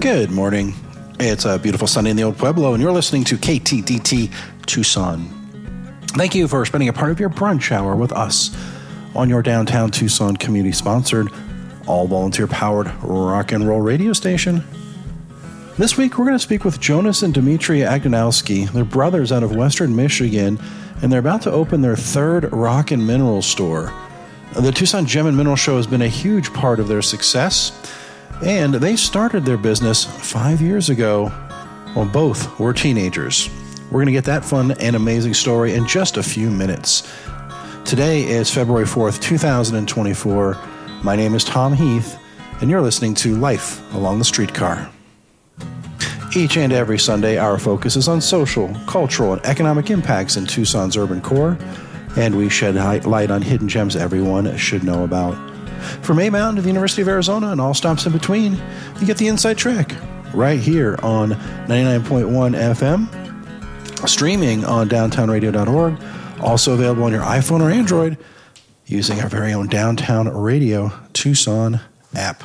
Good morning. It's a beautiful Sunday in the old Pueblo, and you're listening to KTDT Tucson. Thank you for spending a part of your brunch hour with us on your downtown Tucson community-sponsored, all-volunteer-powered rock and roll radio station. This week, we're going to speak with Jonas and Dimitri Agdanowski. They're brothers out of Western Michigan, and they're about to open their third rock and mineral store. The Tucson Gem and Mineral Show has been a huge part of their success, and they started their business 5 years ago when both were teenagers. We're going to get that fun and amazing story in just a few minutes. Today is February 4th, 2024. My name is Tom Heath, and you're listening to Life Along the Streetcar. Each and every Sunday, our focus is on social, cultural, and economic impacts in Tucson's urban core, and we shed light on hidden gems everyone should know about. From A Mountain to the University of Arizona and all stops in between, you get the inside track right here on 99.1 FM, streaming on downtownradio.org, also available on your iPhone or Android using our very own Downtown Radio Tucson app.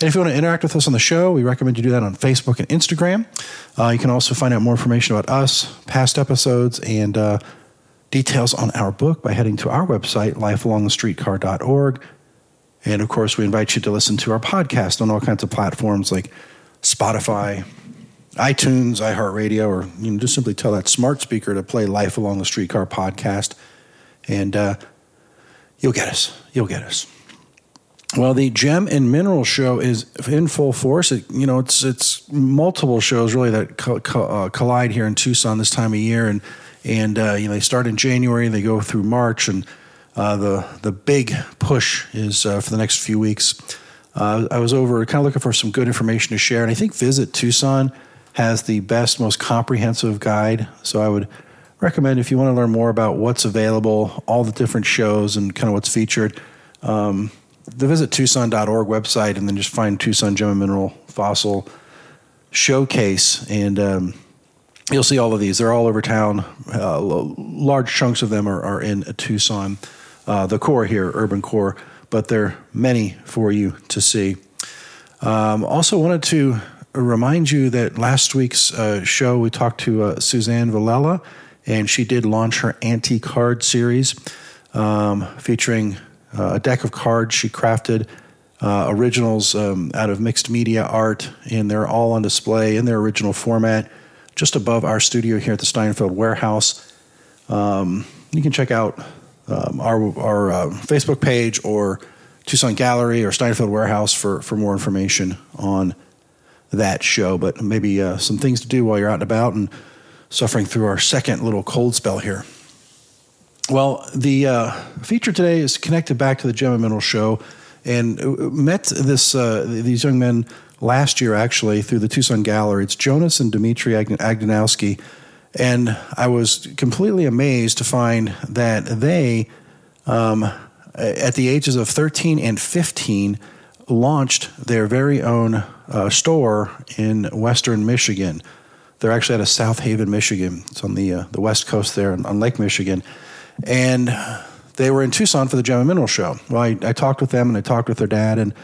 And if you want to interact with us on the show, we recommend you do that on Facebook and Instagram. You can also find out more information about us, past episodes, and details on our book by heading to our website, lifelongthestreetcar.org. And, of course, we invite you to listen to our podcast on all kinds of platforms like Spotify, iTunes, iHeartRadio, or just simply tell that smart speaker to play Life Along the Streetcar podcast, and you'll get us. You'll get us. Well, the Gem and Mineral Show is in full force. It's multiple shows really that collide here in Tucson this time of year, and they start in January, they go through March, and the big push is for the next few weeks. I was over kind of looking for some good information to share, and I think Visit Tucson has the best, most comprehensive guide. So I would recommend, if you want to learn more about what's available, all the different shows, and kind of what's featured. The Visit Tucson.org website, and then just find Tucson Gem and Mineral Fossil Showcase, and you'll see all of these. They're all over town. Large chunks of them are in Tucson, the core here, urban core, but there are many for you to see. Also wanted to remind you that last week's show, we talked to Suzanne Villella, and she did launch her Auntie Card series featuring a deck of cards she crafted, originals out of mixed media art, and they're all on display in their original format just above our studio here at the Steinfeld Warehouse. You can check out our Facebook page or Tucson Gallery or Steinfeld Warehouse for more information on that show, but maybe some things to do while you're out and about and suffering through our second little cold spell here. Well, the feature today is connected back to the Gem and Mineral Show, and met these young men last year, actually, through the Tucson Gallery. It's Jonas and Dimitri Agdanowski, and I was completely amazed to find that they, at the ages of 13 and 15, launched their very own store in Western Michigan. They're actually out of South Haven, Michigan. It's on the west coast there on Lake Michigan. And they were in Tucson for the Gem and Mineral Show. Well, I talked with them, and I talked with their dad, and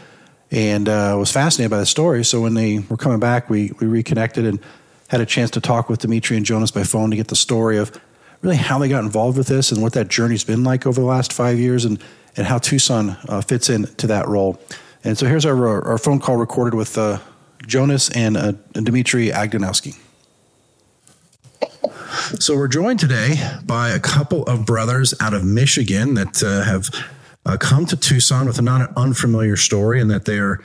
was fascinated by the story. So when they were coming back, we reconnected and had a chance to talk with Dimitri and Jonas by phone to get the story of really how they got involved with this and what that journey's been like over the last 5 years, and how Tucson fits into that role. And so here's our phone call recorded with Jonas and Dimitri Agdanowski. So we're joined today by a couple of brothers out of Michigan that have come to Tucson with a not unfamiliar story, and that they are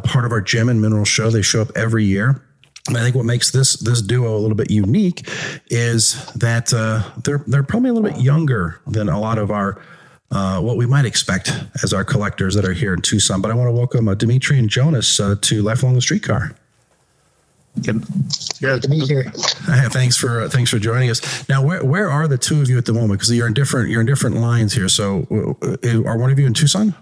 part of our Gem and Mineral Show. They show up every year. And I think what makes this duo a little bit unique is that they're probably a little bit younger than a lot of our what we might expect as our collectors that are here in Tucson. But I want to welcome Dimitri and Jonas to Life Along the Streetcar. Good. Good to be here. Thanks for joining us. Now, where are the two of you at the moment? Because you're in different lines here. So, are one of you in Tucson?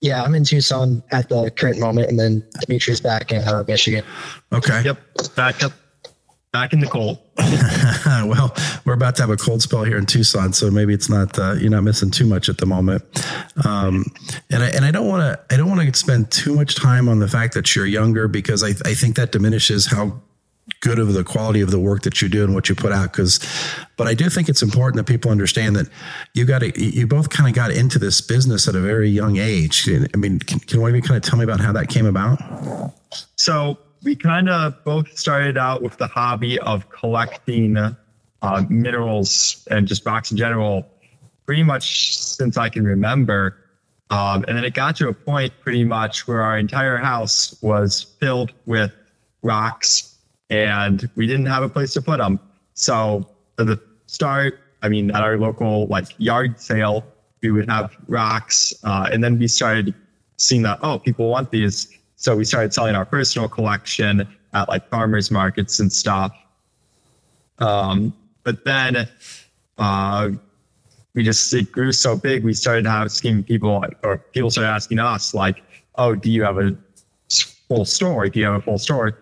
Yeah, I'm in Tucson at the current moment, and then Dimitri's back in Michigan. Okay. Yep. Back in the cold. Well, we're about to have a cold spell here in Tucson, so maybe it's not you're not missing too much at the moment. And I don't want to spend too much time on the fact that you're younger, because I think that diminishes how good of the quality of the work that you do and what you put out. But I do think it's important that people understand that you both kind of got into this business at a very young age. I mean, can one of you kind of tell me about how that came about? So we kind of both started out with the hobby of collecting minerals and just rocks in general, pretty much since I can remember. And then it got to a point pretty much where our entire house was filled with rocks and we didn't have a place to put them. So at the start, I mean, at our local yard sale, we would have rocks. And then we started seeing that, people want these. So we started selling our personal collection at farmers markets and stuff. But then it grew so big. We started asking people, or people started asking us do you have a full store? Do you have a full store?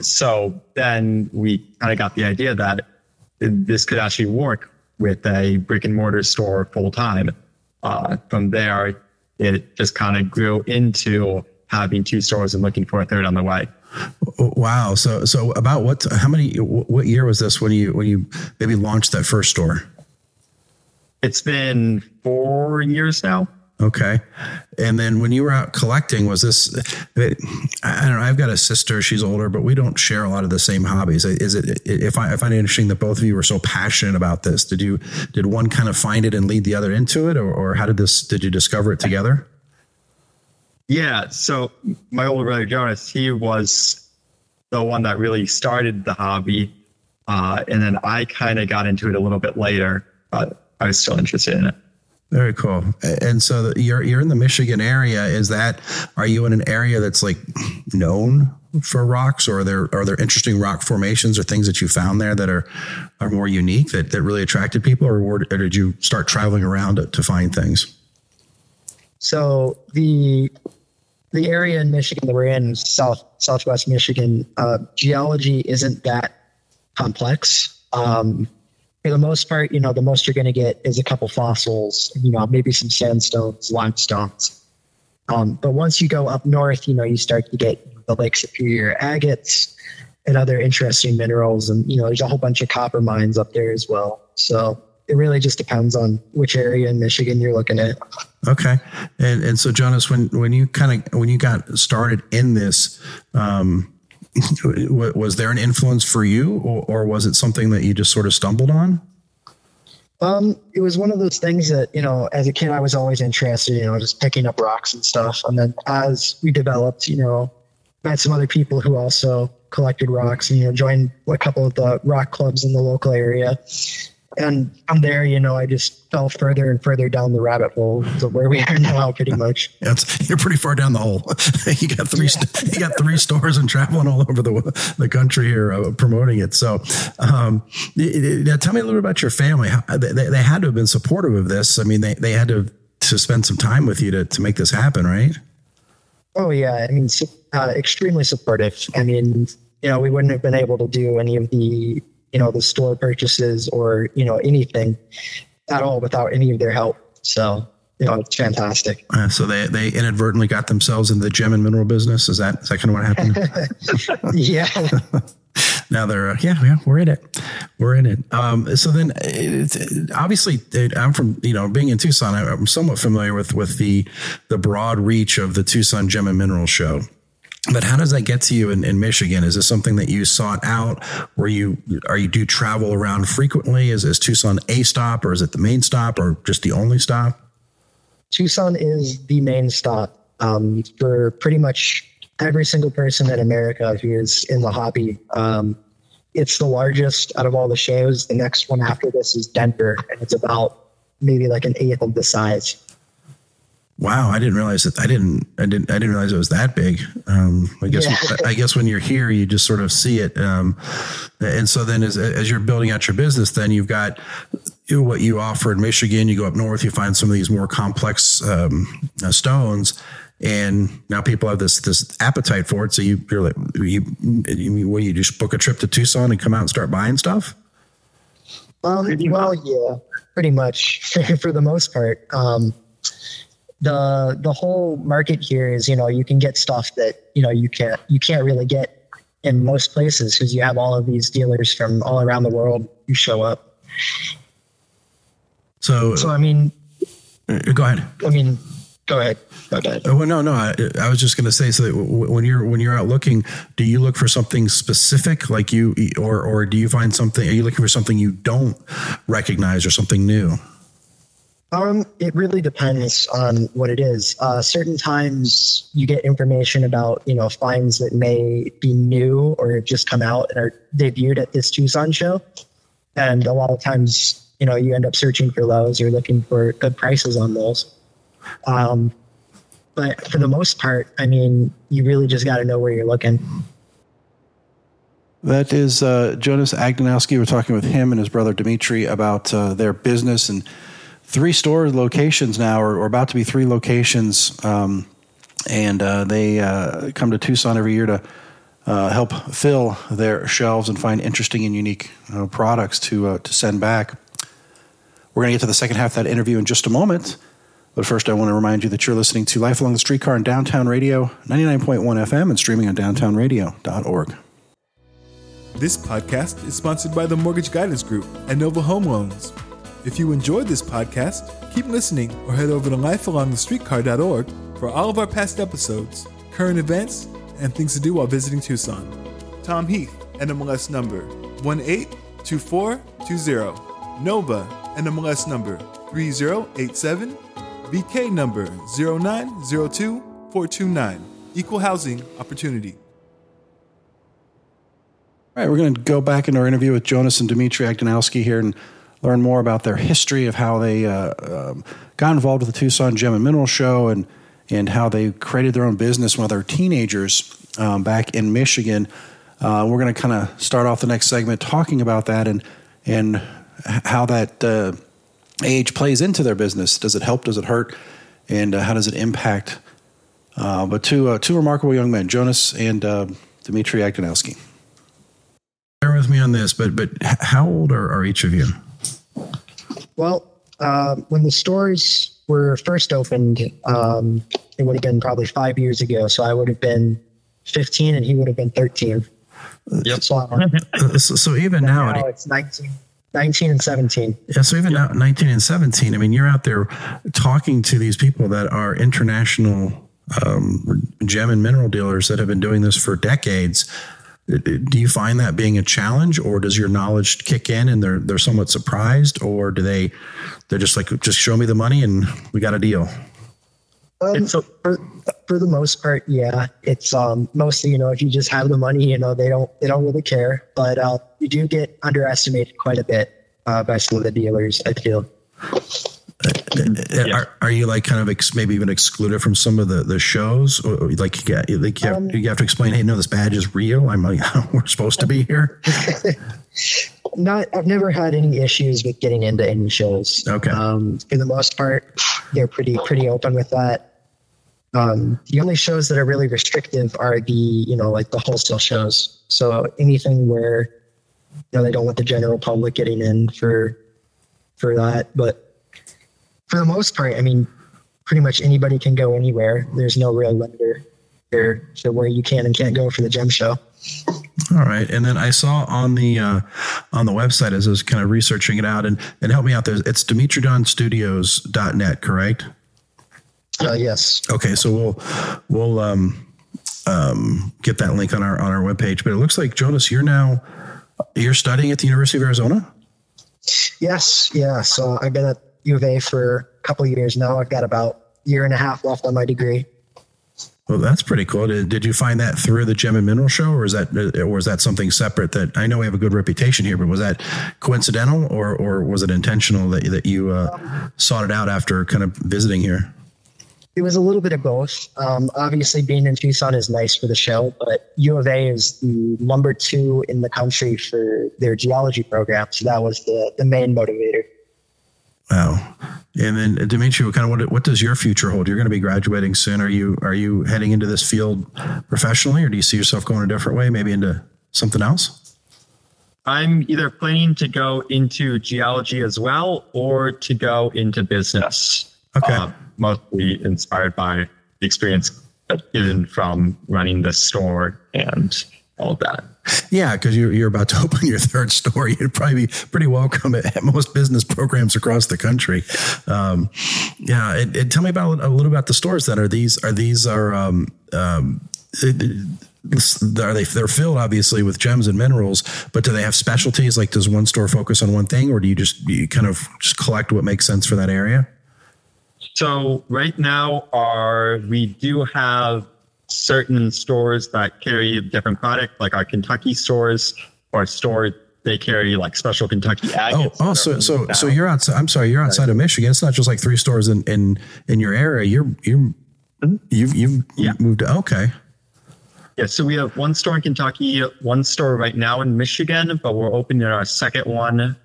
So then we kind of got the idea that this could actually work with a brick and mortar store full time. From there, it just kind of grew into having two stores and looking for a third on the way. Wow. So about what year was this when you maybe launched that first store? It's been 4 years now. Okay. And then when you were out collecting, was this, I don't know, I've got a sister, she's older, but we don't share a lot of the same hobbies. Is it, if I find it interesting that both of you were so passionate about this, did one kind of find it and lead the other into it? Or how did you discover it together? Yeah, so my older brother Jonas, he was the one that really started the hobby, and then I kind of got into it a little bit later, but I was still interested in it. Very cool. And so you're in the Michigan area. Are you in an area that's known for rocks, or are there interesting rock formations or things that you found there that are more unique that really attracted people, or did you start traveling around to find things? So the area in Michigan that we're in, Southwest Michigan, geology isn't that complex. For the most part, the most you're going to get is a couple fossils, maybe some sandstones, limestones. But once you go up north, you start to get the Lake Superior agates and other interesting minerals. And, there's a whole bunch of copper mines up there as well. So it really just depends on which area in Michigan you're looking at. Okay. And so Jonas, when you got started in this, was there an influence for you, or was it something that you just sort of stumbled on? It was one of those things that, as a kid, I was always interested, just picking up rocks and stuff. And then as we developed, met some other people who also collected rocks and, joined a couple of the rock clubs in the local area. And from there, I just fell further and further down the rabbit hole to where we are now, pretty much. Yeah, you're pretty far down the hole. You got three, yeah. You got three stores and traveling all over the country here promoting it. So, now tell me a little bit about your family. They had to have been supportive of this. I mean, they had to spend some time with you to make this happen, right? Oh yeah, I mean, extremely supportive. I mean, we wouldn't have been able to do any of the the store purchases or, anything at all without any of their help. So, it's fantastic. So they inadvertently got themselves into the gem and mineral business. Is that kind of what happened? Yeah. Now they're, we're in it. So then obviously I'm from, being in Tucson, I'm somewhat familiar with the broad reach of the Tucson Gem and Mineral Show. But how does that get to you in Michigan? Is this something that you sought out? Do you travel around frequently? Is Tucson a stop, or is it the main stop, or just the only stop? Tucson is the main stop for pretty much every single person in America who is in the hobby. It's the largest out of all the shows. The next one after this is Denver, and it's about maybe an eighth of the size. Wow, I didn't realize that. I didn't realize it was that big. I guess when you're here, you just sort of see it. And so then, as you're building out your business, then you've got what you offer in Michigan. You go up north, you find some of these more complex stones, And now people have this appetite for it. So you're like, you just book a trip to Tucson and come out and start buying stuff? Well, yeah, pretty much for the most part. The whole market here is, you can get stuff that, you can't really get in most places because you have all of these dealers from all around the world who show up. So I mean, go ahead. Well, no. I was just going to say, so that when you're out looking, do you look for something specific, like or do you find something? Are you looking for something you don't recognize or something new? It really depends on what it is. Certain times you get information about, finds that may be new or have just come out and are debuted at this Tucson show. And a lot of times, you end up searching for those or looking for good prices on those. But for the most part, you really just got to know where you're looking. That is Jonas Agdanowski. We're talking with him and his brother Dimitri about their business and three store locations now, or about to be three locations. And they come to Tucson every year to help fill their shelves and find interesting and unique products to send back. We're going to get to the second half of that interview in just a moment. But first, I want to remind you that you're listening to Life Along the Streetcar on Downtown Radio, 99.1 FM, and streaming on downtownradio.org. This podcast is sponsored by the Mortgage Guidance Group and Nova Home Loans. If you enjoyed this podcast, keep listening or head over to lifealongthestreetcar.org for all of our past episodes, current events, and things to do while visiting Tucson. Tom Heath, NMLS number 182420. Nova, NMLS number 3087. VK number 0902429. Equal housing opportunity. All right, we're going to go back into our interview with Jonas and Dimitri Agdanowski here and learn more about their history of how they got involved with the Tucson Gem and Mineral Show and how they created their own business when they were teenagers back in Michigan. We're going to kind of start off the next segment talking about that and how that age plays into their business. Does it help? Does it hurt? And how does it impact? But two remarkable young men, Jonas and Dimitri Agdanowski. Bear with me on this, but how old are each of you? Well, when the stores were first opened, it would have been probably 5 years ago. So I would have been 15 and he would have been 13. Yep. So even now it's 19 and 17. Yeah, so even now, 19 and 17, you're out there talking to these people that are international gem and mineral dealers that have been doing this for decades. Do you find that being a challenge, or does your knowledge kick in and they're somewhat surprised, or do they're just like, just show me the money and we got a deal? So for the most part, yeah, it's mostly, if you just have the money, they don't really care, but you do get underestimated quite a bit by some of the dealers, I feel. Are you like kind of maybe even excluded from some of the shows? Or like you have to explain, hey, no, this badge is real. I'm like, we're supposed to be here. I've never had any issues with getting into any shows. Okay. For the most part, they're pretty open with that. The only shows that are really restrictive are the, like the wholesale shows. So anything where, they don't want the general public getting in for that. But for the most part, pretty much anybody can go anywhere. There's no real limiter there to where you can and can't go for the gem show. All right. And then I saw on the website as I was kind of researching it out, and help me out there, it's demetrodonstudios.net, correct? Yes. Okay. So we'll get that link on our webpage. But it looks like, Jonas, you're studying at the University of Arizona? Yes. Yeah. So I've been at U of A for a couple of years now. I've got about a year and a half left on my degree. Well, that's pretty cool. Did you find that through the Gem and Mineral Show, or is that something separate? That I know we have a good reputation here, but was that coincidental or was it intentional that you sought it out after kind of visiting here? It was a little bit of both. Obviously, being in Tucson is nice for the show, but U of A is the number 2 in the country for their geology program. So that was the main motivator. Wow. And then Dimitri, kind of what does your future hold? You're going to be graduating soon. Are you heading into this field professionally, or do you see yourself going a different way, maybe into something else? I'm either planning to go into geology as well, or to go into business. Okay. Mostly inspired by the experience given from running the store and all of that. Yeah, because you're about to open your third store. You'd probably be pretty welcome at most business programs across the country. Yeah, and tell me about a little about the stores then. They're filled obviously with gems and minerals, but do they have specialties? Like, does one store focus on one thing, or do you kind of just collect what makes sense for that area? So right now, we do have certain stores that carry different product, like our Kentucky stores, or store they carry like special Kentucky agates. Oh, so you're outside. I'm sorry, you're outside of Michigan. It's not just like three stores in your area. You've moved to, okay. Yeah, so we have one store in Kentucky, one store right now in Michigan, but we're opening our second one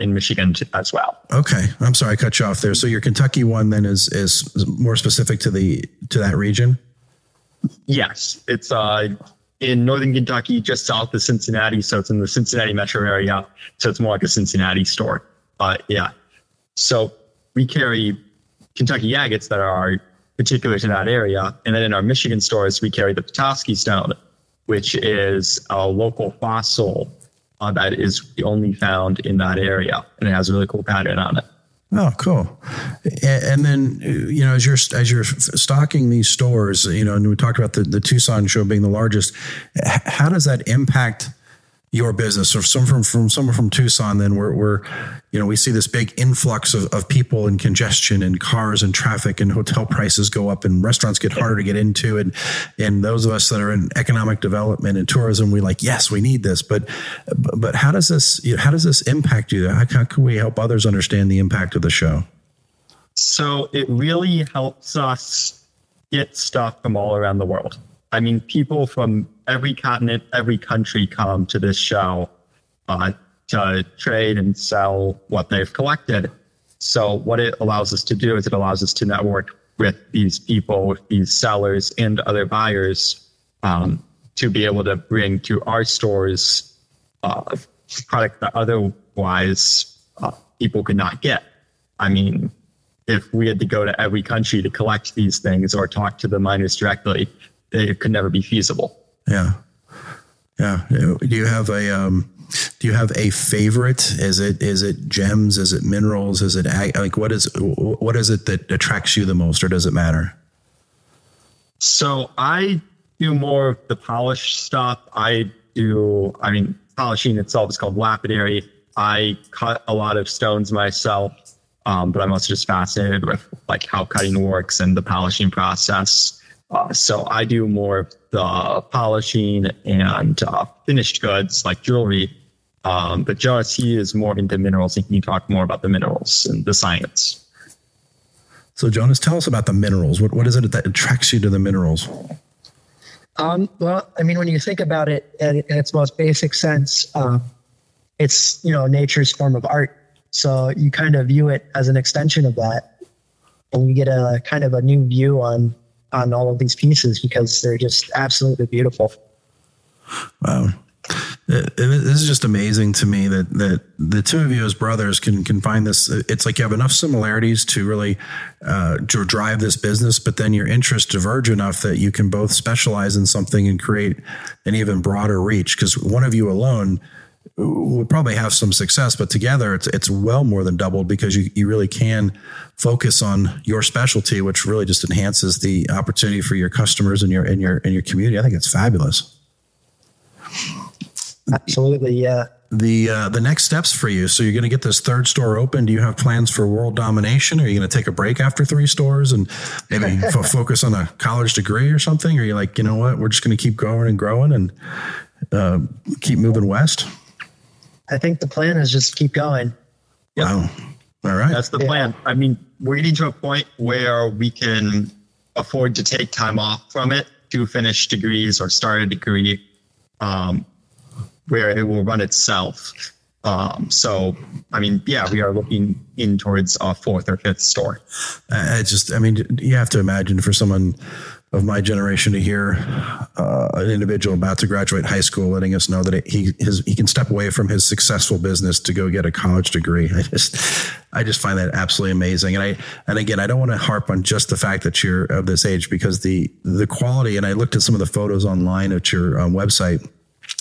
in Michigan as well. Okay, I'm sorry, I cut you off there. So your Kentucky one then is more specific to that region. Yes, it's in northern Kentucky, just south of Cincinnati. So it's in the Cincinnati metro area. So it's more like a Cincinnati store. Yeah. So we carry Kentucky agates that are particular to that area. And then in our Michigan stores, we carry the Petoskey Stone, which is a local fossil that is only found in that area. And it has a really cool pattern on it. Oh, cool. And then, you know, as you're stocking these stores, you know, and we talked about the Tucson show being the largest, how does that impact your business? So from someone from Tucson, then we're, you know, we see this big influx of people and congestion and cars and traffic, and hotel prices go up and restaurants get harder to get into. And those of us that are in economic development and tourism, we like, yes, we need this, but how does this impact you? How can we help others understand the impact of the show? So it really helps us get stuff from all around the world. I mean, people from every continent, every country come to this show to trade and sell what they've collected. So what it allows us to do is it allows us to network with these people, with these sellers and other buyers to be able to bring to our stores product that otherwise people could not get. I mean, if we had to go to every country to collect these things or talk to the miners directly, it could never be feasible. Yeah. Yeah. Do you have a favorite? Is it gems? Is it minerals? Is it like, what is it that attracts you the most, or does it matter? So I do more of the polished stuff. Polishing itself is called lapidary. I cut a lot of stones myself. But I'm also just fascinated with like how cutting works and the polishing process. So I do more of the polishing and finished goods like jewelry. But Jonas, he is more into minerals, and he can talk more about the minerals and the science. So Jonas, tell us about the minerals. What is it that attracts you to the minerals? Well, I mean, when you think about it in its most basic sense, it's, you know, nature's form of art. So you kind of view it as an extension of that, and you get a kind of a new view on all of these pieces because they're just absolutely beautiful. Wow. This is just amazing to me that the two of you as brothers can find this. It's like you have enough similarities to really to drive this business, but then your interests diverge enough that you can both specialize in something and create an even broader reach, because one of you alone would probably have some success, but together it's well more than doubled, because you really can focus on your specialty, which really just enhances the opportunity for your customers and your community. I think it's fabulous. Absolutely. Yeah. The next steps for you. So you're going to get this third store open. Do you have plans for world domination? Are you going to take a break after three stores and maybe focus on a college degree or something? Or are you like, you know what, we're just going to keep going and growing and keep moving west? I think the plan is just keep going. Yep. Wow. All right. That's the plan. I mean, we're getting to a point where we can afford to take time off from it to finish degrees or start a degree where it will run itself. So, I mean, yeah, we are looking in towards a fourth or fifth store. You have to imagine for someone of my generation to hear an individual about to graduate high school letting us know that he can step away from his successful business to go get a college degree. I just find that absolutely amazing. And again, I don't want to harp on just the fact that you're of this age, because the quality, and I looked at some of the photos online at your website.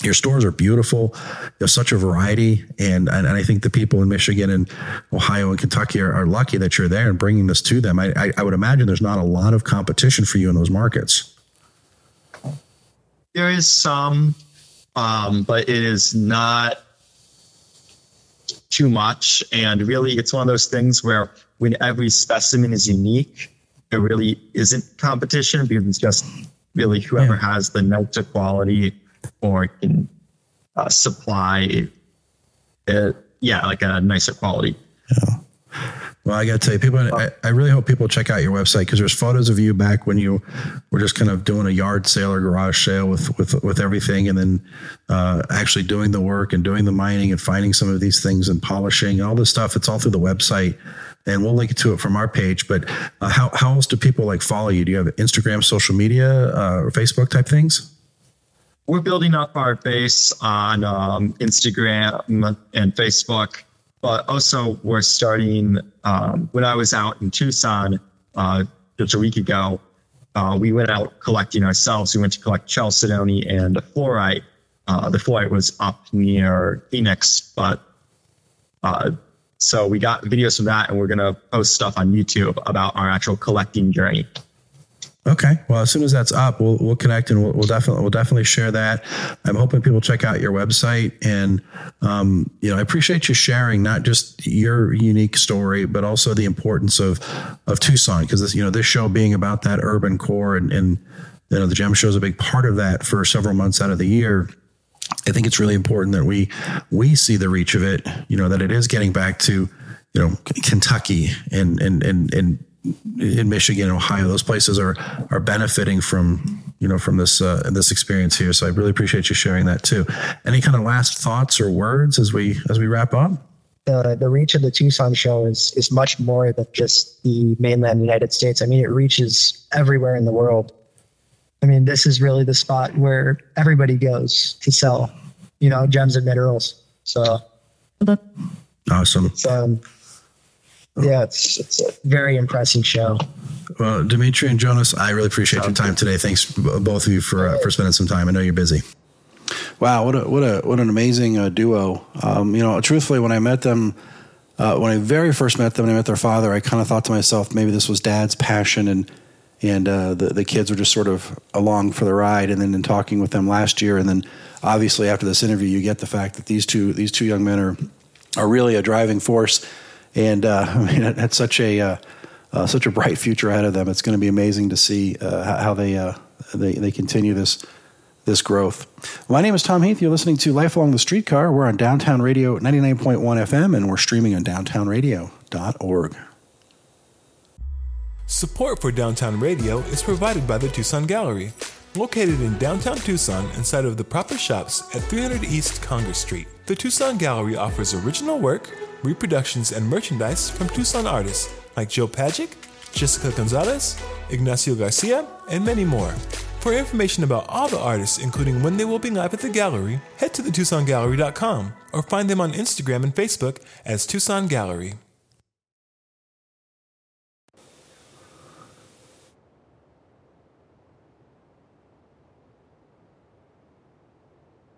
Your stores are beautiful. There's such a variety. And I think the people in Michigan and Ohio and Kentucky are lucky that you're there and bringing this to them. I would imagine there's not a lot of competition for you in those markets. There is some, but it is not too much. And really, it's one of those things where when every specimen is unique, there really isn't competition, because it's just really whoever has the nicer quality or can supply it, like a nicer quality. Yeah. Well, I got to tell you, people, I really hope people check out your website, because there's photos of you back when you were just kind of doing a yard sale or garage sale with everything, and then actually doing the work and doing the mining and finding some of these things and polishing and all this stuff. It's all through the website, and we'll link to it from our page. But how else do people follow you? Do you have Instagram, social media, or Facebook type things? We're building up our base on Instagram and Facebook, but also we're starting, when I was out in Tucson just a week ago, we went out collecting ourselves. We went to collect chalcedony and fluorite. The fluorite was up near Phoenix, but so we got videos from that, and we're going to post stuff on YouTube about our actual collecting journey. Okay. Well, as soon as that's up, we'll connect, and we'll definitely share that. I'm hoping people check out your website, and, I appreciate you sharing not just your unique story, but also the importance of Tucson. 'Cause this show being about that urban core and the gem show is a big part of that for several months out of the year. I think it's really important that we see the reach of it, that it is getting back to, Kentucky and in Michigan, Ohio. Those places are benefiting from this experience here. So I really appreciate you sharing that too. Any kind of last thoughts or words as we wrap up? The reach of the Tucson show is much more than just the mainland United States. I mean, it reaches everywhere in the world. I mean, this is really the spot where everybody goes to sell, gems and minerals. So awesome. Yeah, it's a very impressive show. Well, Dimitri and Jonas, I really appreciate your time today. Thanks, both of you, for spending some time. I know you're busy. Wow, what an amazing duo. Truthfully, when I met them, when I very first met them and I met their father, I kind of thought to myself, maybe this was Dad's passion, and the kids were just sort of along for the ride. And then in talking with them last year, and then obviously after this interview, you get the fact that these two young men are really a driving force. And that's such a bright future ahead of them. It's going to be amazing to see how they continue this growth. My name is Tom Heath. You're listening to Life Along the Streetcar. We're on Downtown Radio 99.1 FM, and we're streaming on downtownradio.org. Support for Downtown Radio is provided by the Tucson Gallery, located in downtown Tucson inside of the Proper Shops at 300 East Congress Street. The Tucson Gallery offers original work, reproductions, and merchandise from Tucson artists like Joe Pagic, Jessica Gonzalez, Ignacio Garcia, and many more. For information about all the artists, including when they will be live at the gallery, head to thetucsongallery.com or find them on Instagram and Facebook as Tucson Gallery.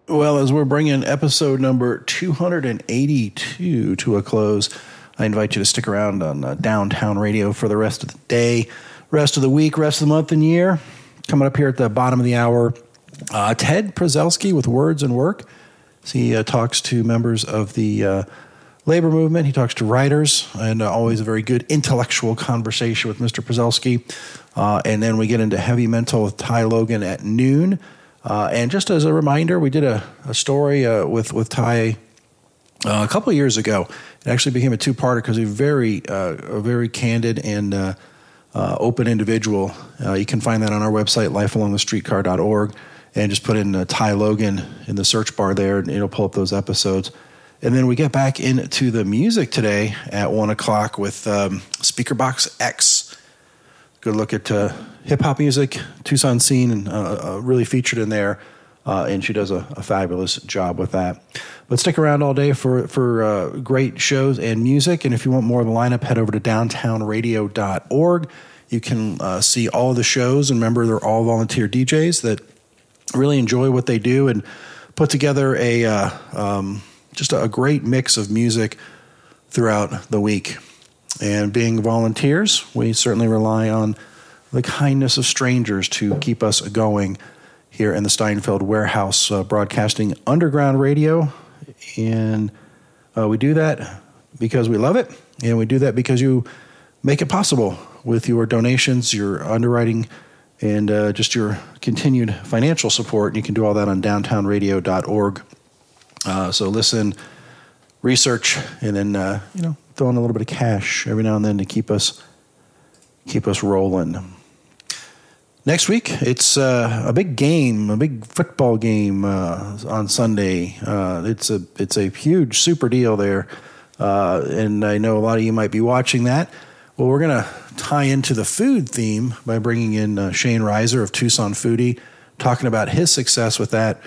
Well, as we're bringing episode number 282 to a close, I invite you to stick around on Downtown Radio for the rest of the day, rest of the week, rest of the month and year. Coming up here at the bottom of the hour, Ted Prezelski with Words and Work. He talks to members of the labor movement. He talks to writers, and always a very good intellectual conversation with Mr. Prezelski. And then we get into Heavy Mental with Ty Logan at noon. And just as a reminder, we did a story with Ty a couple of years ago. It actually became a two-parter because he's a very candid and open individual. You can find that on our website, lifealongthestreetcar.org, and just put in Ty Logan in the search bar there, and it'll pull up those episodes. And then we get back into the music today at 1 o'clock with Speakerbox X. Good look at hip hop music, Tucson scene, and really featured in there. And she does a fabulous job with that. But stick around all day for great shows and music. And if you want more of the lineup, head over to downtownradio.org. You can see all the shows. And remember, they're all volunteer DJs that really enjoy what they do and put together a just a great mix of music throughout the week. And being volunteers, we certainly rely on the kindness of strangers to keep us going here in the Steinfeld Warehouse, broadcasting underground radio. And we do that because we love it. And we do that because you make it possible with your donations, your underwriting, and just your continued financial support. And you can do all that on downtownradio.org. So listen, research, and then throw in a little bit of cash every now and then to keep us rolling. Next week, it's a big football game on Sunday. It's a huge super deal there, and I know a lot of you might be watching that. Well, we're going to tie into the food theme by bringing in Shane Reiser of Tucson Foodie, talking about his success with that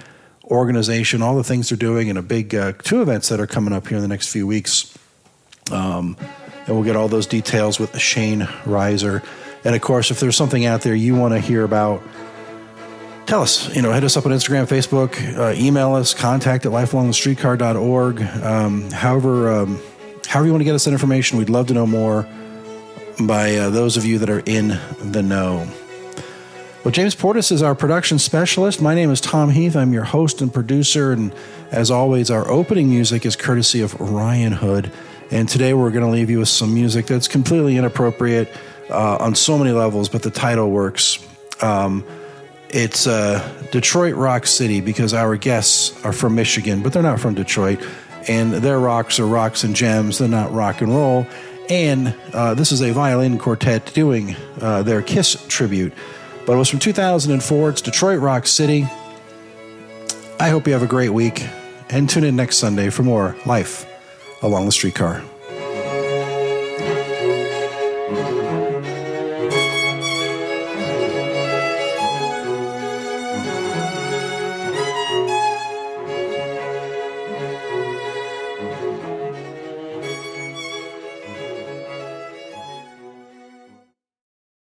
organization, all the things they're doing, and a big two events that are coming up here in the next few weeks. And we'll get all those details with Shane Reiser. And of course, if there's something out there you want to hear about, tell us. Hit us up on Instagram, Facebook, email us, contact at lifelongthestreetcar.org. However you want to get us that information, we'd love to know more by those of you that are in the know. Well, James Portis is our production specialist. My name is Tom Heath. I'm your host and producer. And as always, our opening music is courtesy of Ryan Hood. And today we're going to leave you with some music that's completely inappropriate on so many levels, but the title works. It's Detroit Rock City, because our guests are from Michigan, but they're not from Detroit. And their rocks are rocks and gems. They're not rock and roll. And this is a violin quartet doing their Kiss tribute. But it was from 2004. It's Detroit Rock City. I hope you have a great week, and tune in next Sunday for more Life Along the Streetcar.